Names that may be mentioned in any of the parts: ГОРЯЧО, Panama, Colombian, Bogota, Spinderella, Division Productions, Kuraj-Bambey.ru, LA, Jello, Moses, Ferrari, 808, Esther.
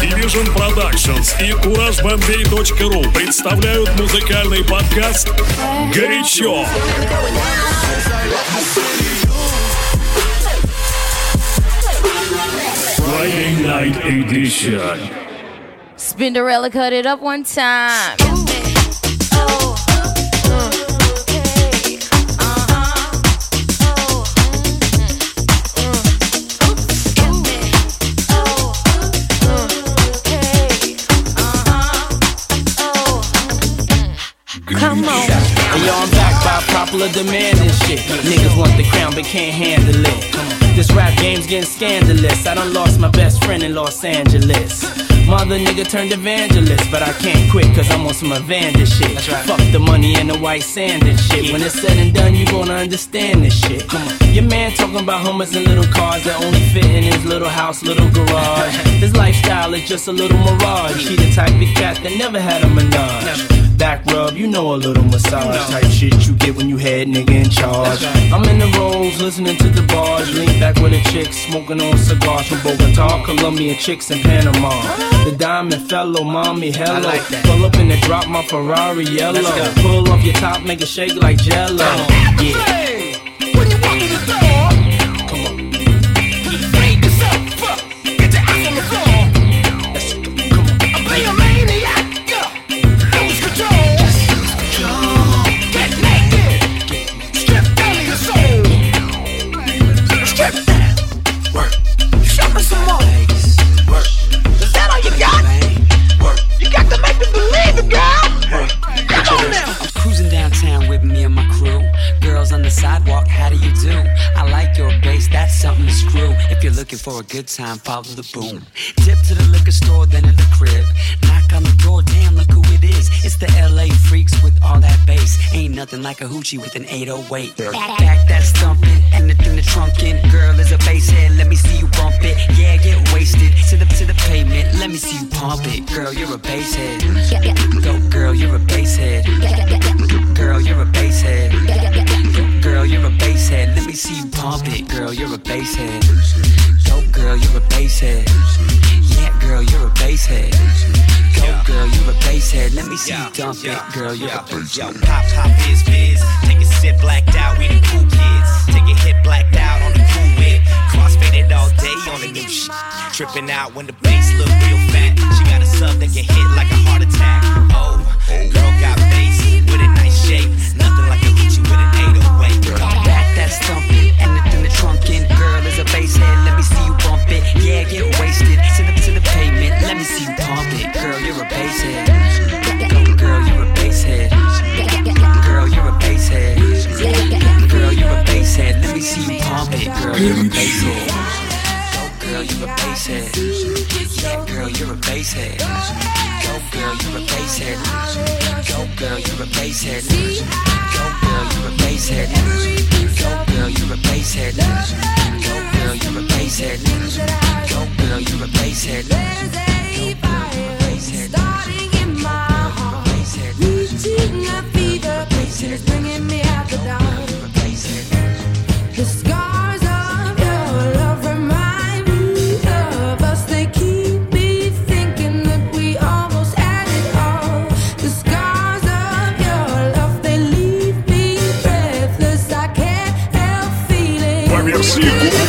Division Productions и Kuraj-Bambey.ru представляют музыкальный подкаст «Горячо». Friday Night Edition. Spinderella cut it up one time. Come on. Yo, I'm back by popular demand and shit. Niggas want the crown but can't handle it. This rap game's getting scandalous. I done lost my best friend in Los Angeles. Mother nigga turned evangelist, but I can't quit cause I'm on some Evander shit. Fuck the money and the white sand and shit. When it's said and done, you gonna understand this shit. Your man talking about hummus and little cars that only fit in his little house, little garage. His lifestyle is just a little mirage. He the type of cat that never had a menage. Back rub, you know a little massage type shit you get when you head nigga in charge. I'm in the roads, listening to the bars, lean back with a chick, smoking on cigars from Bogota, Colombian chicks in Panama. The diamond fellow, mommy, hello. Like pull up in the drop, my Ferrari yellow. Pull off your top, make it shake like Jello. Yeah. When you walk in the door, come on, make yourself up, get your ass on the floor. Let's go, come on, I play a maniac. For a good time, follow the boom. Dip to the liquor store, then in the crib. Knock on the door, damn, look who it is. It's the LA freaks with all that bass. Ain't nothing like a hoochie with an 808. Back that's thumping, anything the trunkin'. Girl is a bass head, let me see you bump it. Yeah, get wasted, to the pavement. Let me see you pump it. Girl, you're a bass head. Go, girl, you're a bass head. Girl, you're a bass head. Girl, you're a bass head. Let me see you pump it. Girl, you're a bass head. Go girl, you're a bass head. Yeah, girl, you're a bass head. Go girl, you're a bass head. Let me see you dump it, girl, you're a bass head. Yo, pop, biz. Take a sip, blacked out, we the cool kids. Take a hit, blacked out on the cool whip. Crossfaded all day on the new shit. Tripping out when the bass look real fat. She got a sub that can hit like a heart attack. Oh, girl got bass with a nice shape. Nothing like a hoochie with an 808. Back that's thumping, anything the trunkin'. Girl is a bass head. Let me see you bump it. Yeah, get wasted. To the pavement. Let me see you pump it. Girl, you're a bass head. Go, girl, you're a bass head. Girl, you're a bass head. Girl, you're a bass head. Let me see you pump it. Girl, you're a bass head. Go, girl, you're a bass head. Yeah, girl, you're a bass head. Go, girl, you're a bass head. Go, girl, you're a bass head. Go, girl, you're a bass head. Go, girl, you're a bass head. Go, girl, you're a bass head. Go, girl, you're a bass head. There's a fire starting in my heart, reaching a fever pitch, it's bringing me out the dark. The scars of your love remind me of us. They keep me thinking that we almost had it all. The scars of your love, they leave me breathless. I can't help feeling. Let's be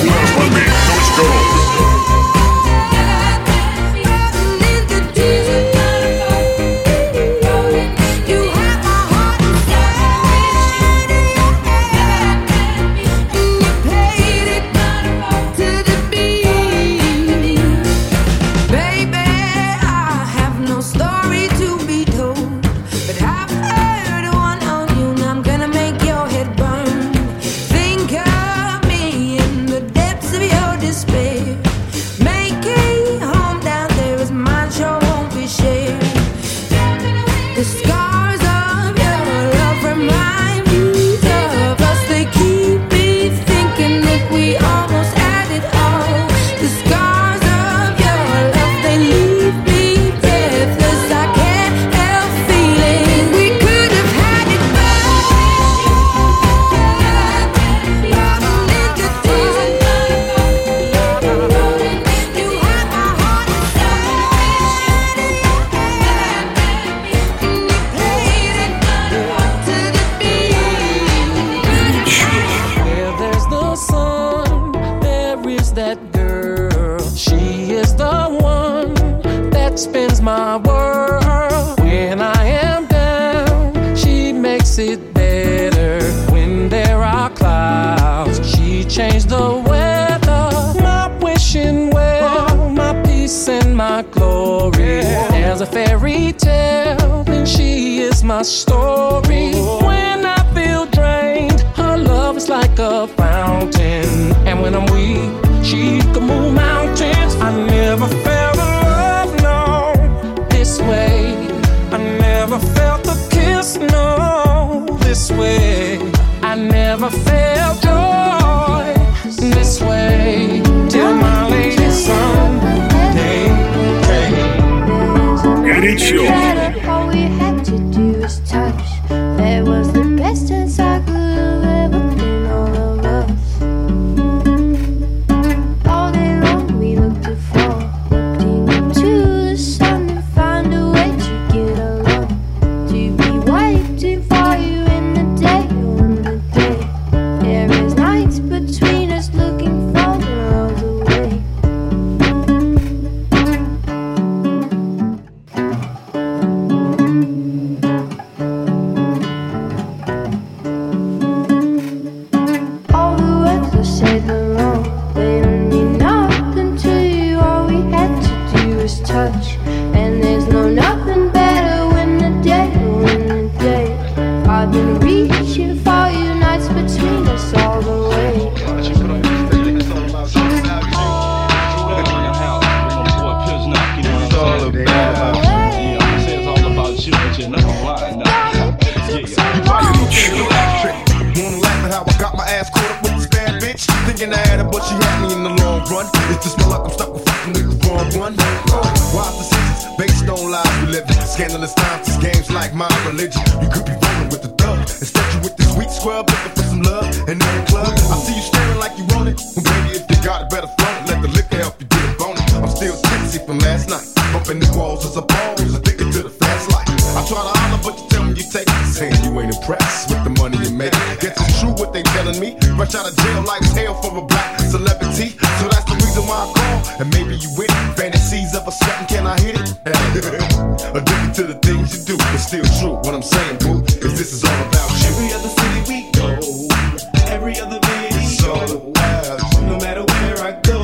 is my world. When I am down, she makes it better. When there are clouds, she changed the weather. My wishing well, my peace and my glory. There's a fairy tale, and she is my story. When I feel drained, her love is like a fountain. And when I'm weak, she can move mountains. I never felt the love, no, this way. I never felt the kiss, no, this way. I never felt joy, this way. Till my lady someday came. Горячо. All we had to do was touch. That was the best chance I could ever been all of us. All day long we looked to fall, looking into the sun and find a way to get along. To be waiting for you in the day or in the day. There is nights between us looking further away. All the words I said were wrong. They don't mean nothing to you. All we had to do was touch. And there's no nothing better when the day, when the day. I've been reaching for you, nights between us all the way. Thinking I had her, but she had me in the long run. It's just my luck, I'm stuck with fucking with the wrong one. Wise decisions based on lies we live in. Scandalous times, these games like my religion. You could be rolling with the thug. Instead you with this weak scrub, looking for some love and in the club. I see you staring like you want it. Well, baby, if you got it, better flaunt it. Let the liquor help you get a bonus. I'm still tipsy from last night. Bumping the walls as I pause, addicted to the flashlight. I try to holler, but you tell me you take it. Saying you ain't impressed with the money you make. Guess it's true what they telling me. Rush out of jail like hell for a black celebrity. So that's the reason why I call. And maybe you with it. Fantasies of a certain, can I hit it? Addicted to the things you do. It's still true. What I'm saying, boo, is this is all about you. Every other city we go. Every other video. It's all about you. No matter where I go,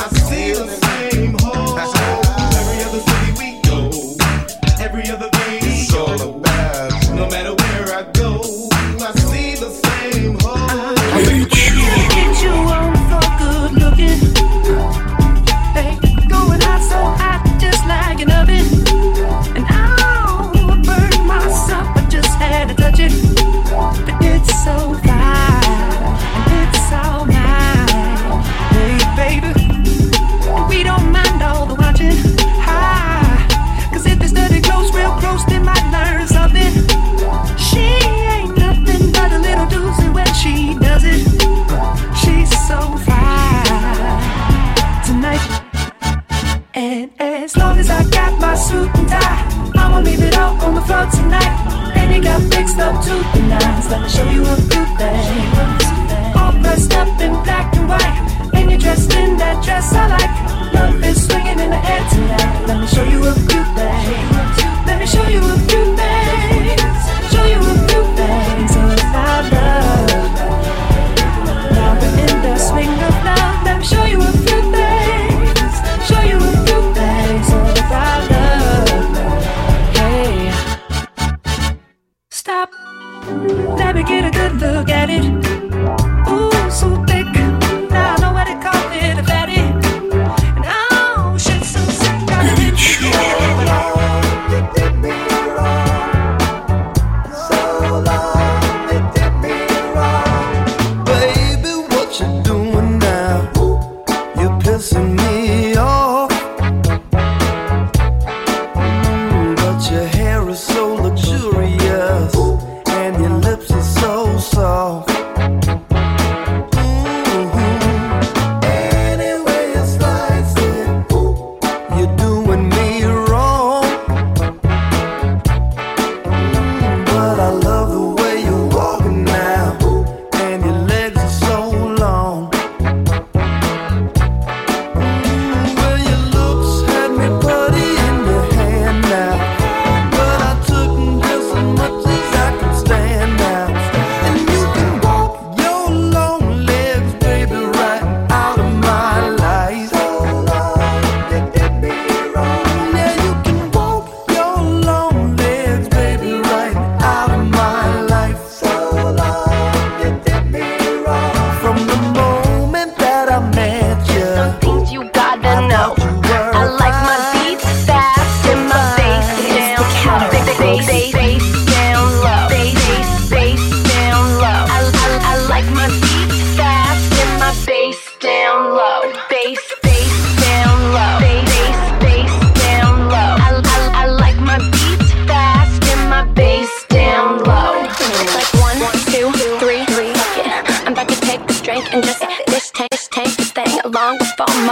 I see the same hole. Every other city we go. Every other video. It's all about you. No matter where I go, I see the same hole. Get you on for good looking. Hey, going out so hot, just like an oven. And I'll burn myself, I just had to touch it. But it's so fine, and it's all mine. Hey, baby, we don't mind all the watching. Hi, cause if they study close, real close, they might learn something. She ain't nothing but a little doozy when she does it. She's so fine tonight. And as long as I got my suit and tie, I'ma leave it all on the floor tonight. And it got fixed up to the nines. Let me show you a good thing. All dressed up in black and white, and you're dressed in that dress I like. Love is swinging in the air tonight. Let me show you a good thing. Let me show you a good thing. Show you a good thing. So it's our love. Now we're in the swing of love. Let me show you a few things. Show you a few things about love. Hey, stop. Let me get a good look at it. Ooh, so thick. Now I know what to call it, a fatty. And oh, shit, so sick. Gotta get you. So luxurious, and your lips are so soft.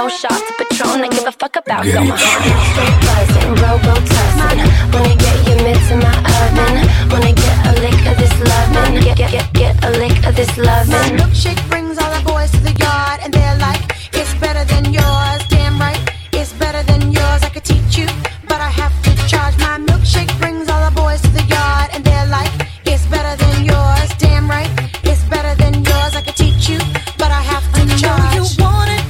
more shots to Patron. I give a fuck about going on. Stay buzzing, robo-tussing. Wanna get you mitts in my oven. Wanna get a lick of this lovin'. Get a lick of this lovin'. My milkshake brings all the boys to the yard, and they're like, it's better than yours. Damn right, it's better than yours. I could teach you, but I have to charge. My milkshake brings all the boys to the yard, and they're like, it's better than yours. Damn right, it's better than yours. I could teach you, but I have to charge. You want it,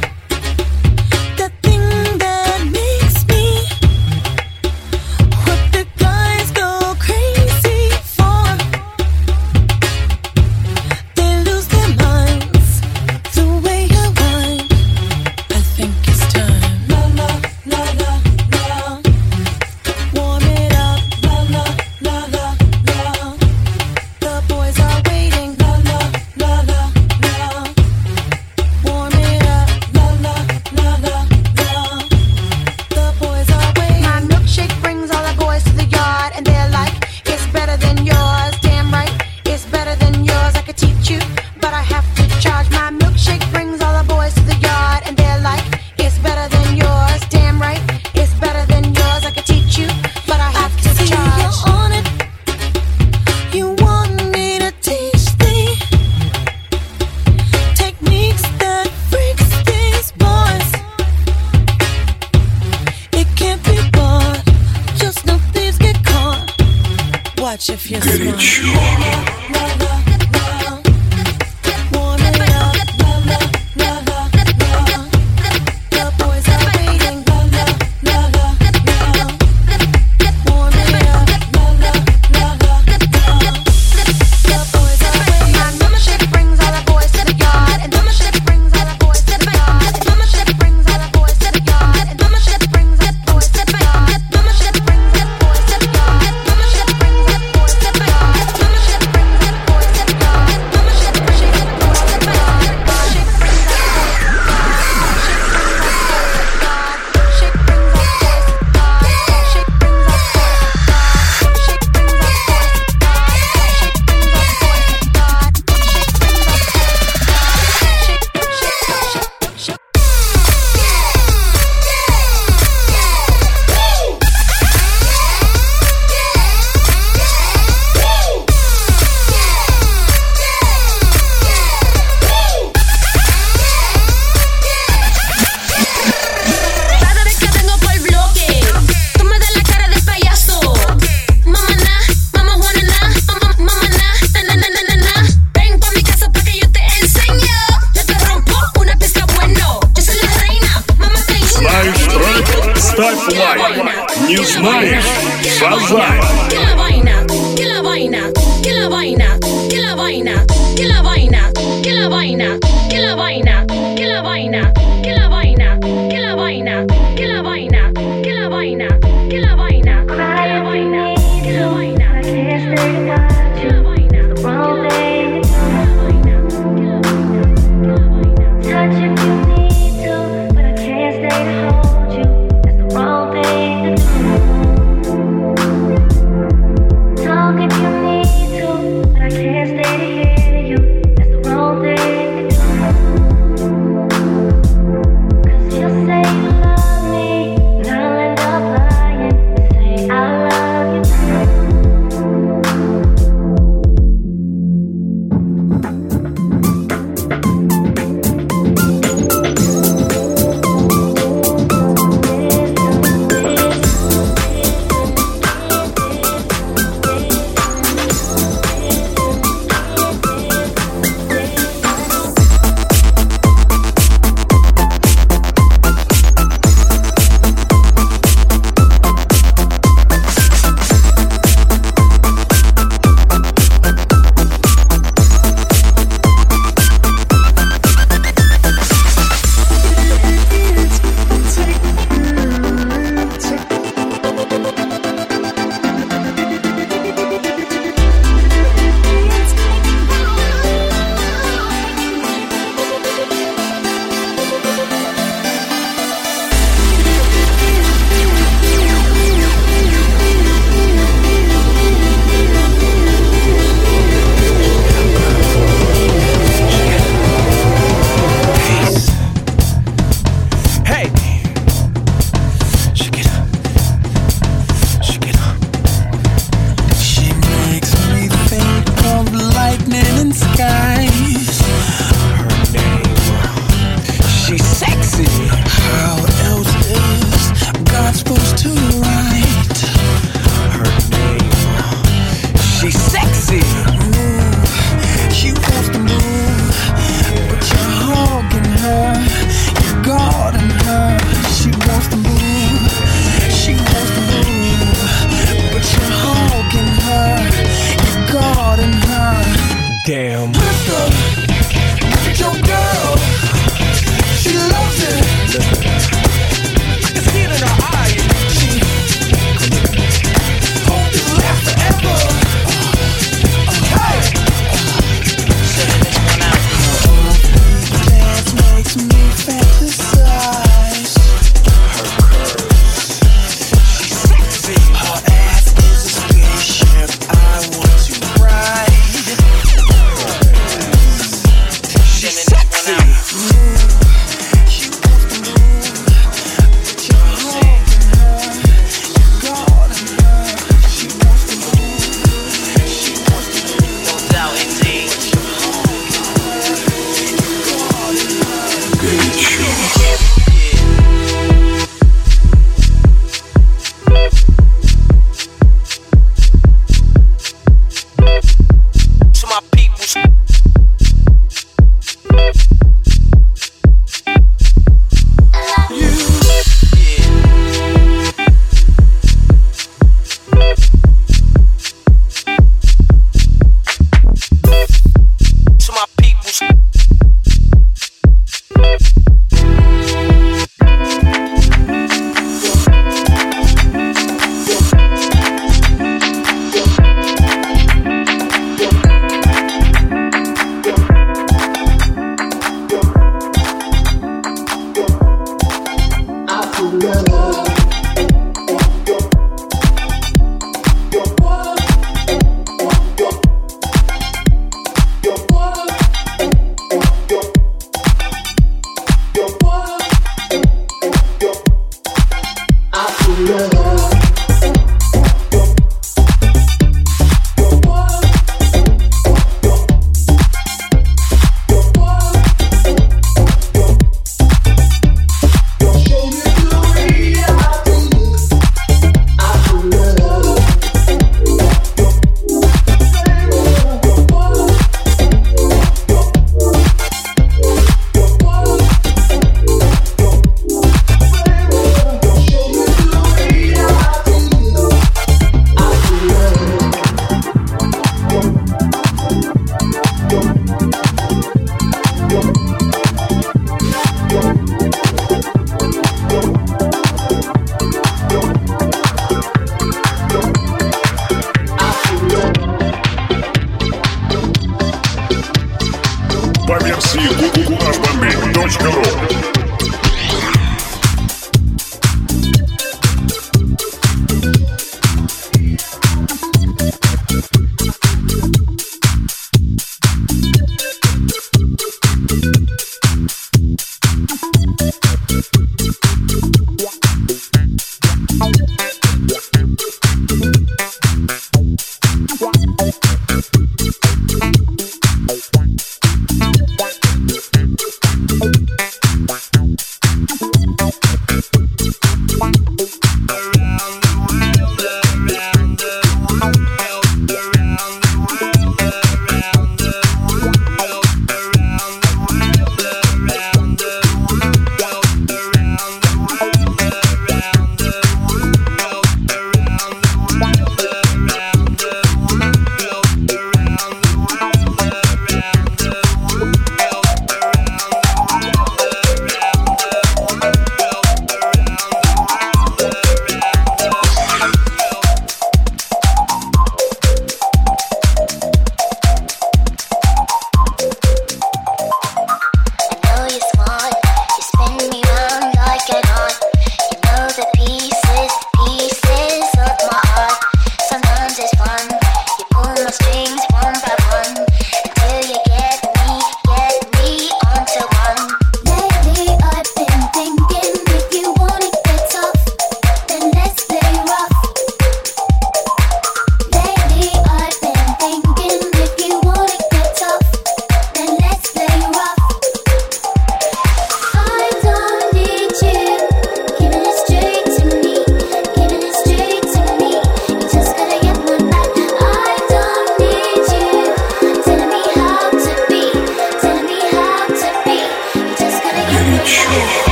the thing that makes me what the guys go crazy for. They lose their minds the way I whine. I think it's time. La la la la la, warm it up. La la la la la, the boys are waiting. La la la la la, warm it up. La la la la la, the boys are waiting. My milkshake brings all the boys to the yard, and they're like, it's better than yours. Damn right, it's better than yours. I could teach you, but I have to charge. My milkshake brings all the boys to the yard, and they're like, it's better than yours. Damn right, it's better than yours. I could teach you, but I have to charge. You're on it. You want me to teach thee techniques that freaks these boys. It can't be bought. Just no thieves get caught. Watch if you're smart. Горячо. La la la, warm it up. La la la la la, the boys are waiting. La la la la la, warm it up. La la la la la, the boys are waiting. My milkshake brings all the boys to the yard, and my milkshake brings all the boys to the yard, and my milkshake brings all the boys to the yard, and my milkshake brings all the boys to the yard, and my milkshake brings all the boys to the yard, and my milkshake brings all the boys to the yard, and my milkshake brings all the boys to the yard.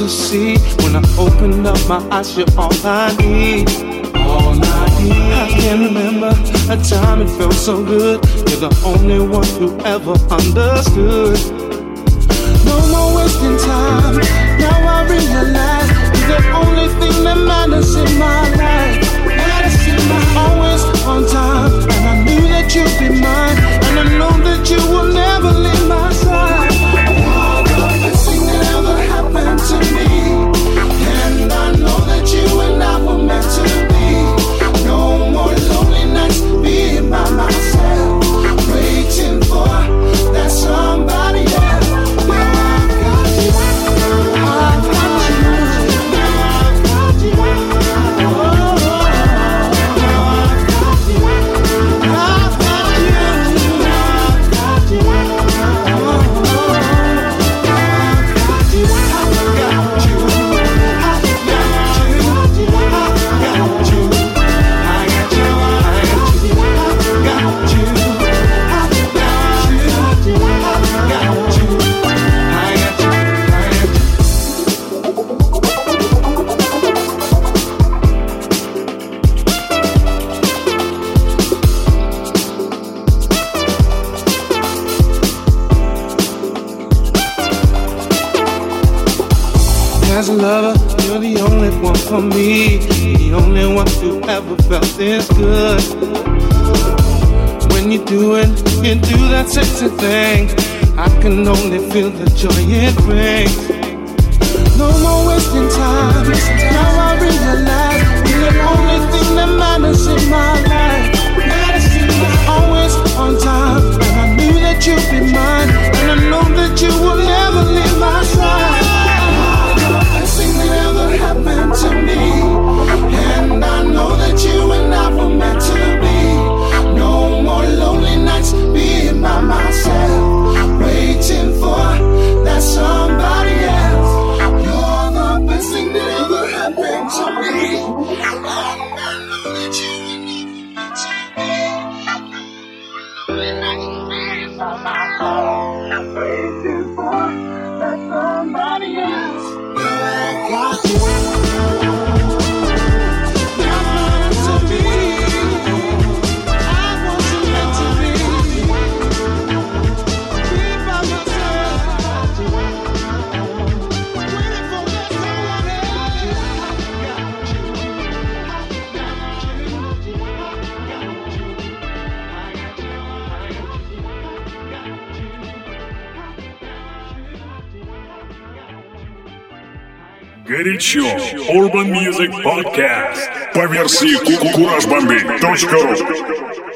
to see. When I opened up my eyes, you're all I need. All I need. I can remember a time it felt so good. You're the only one who ever understood. No more wasting time. Now I realize you're the only thing that matters in my life. Matters in my life. Always on time, and I knew that you'd be mine, and I know that you will never leave my side. To me, and I know that you and I were meant to be. No more lonely nights being by myself, waiting for that somebody else. For me, the only one who ever felt this good. When you do that sexy thing. I can only feel the joy it brings. No more wasting time. Now I realize you're the only thing that matters in my life. Always on time, and I knew that you'd be mine, and I know that you will never leave my side. Happened to me, and I know that you and I were meant to be. No more lonely nights being by myself, waiting for that somebody else. You're the best thing that ever happened to me, and I know that you and I were meant to be. No more lonely nights being by myself, waiting for that somebody else. Горячо. Urban Music Podcast по версии Kuraj-Bambey.ru.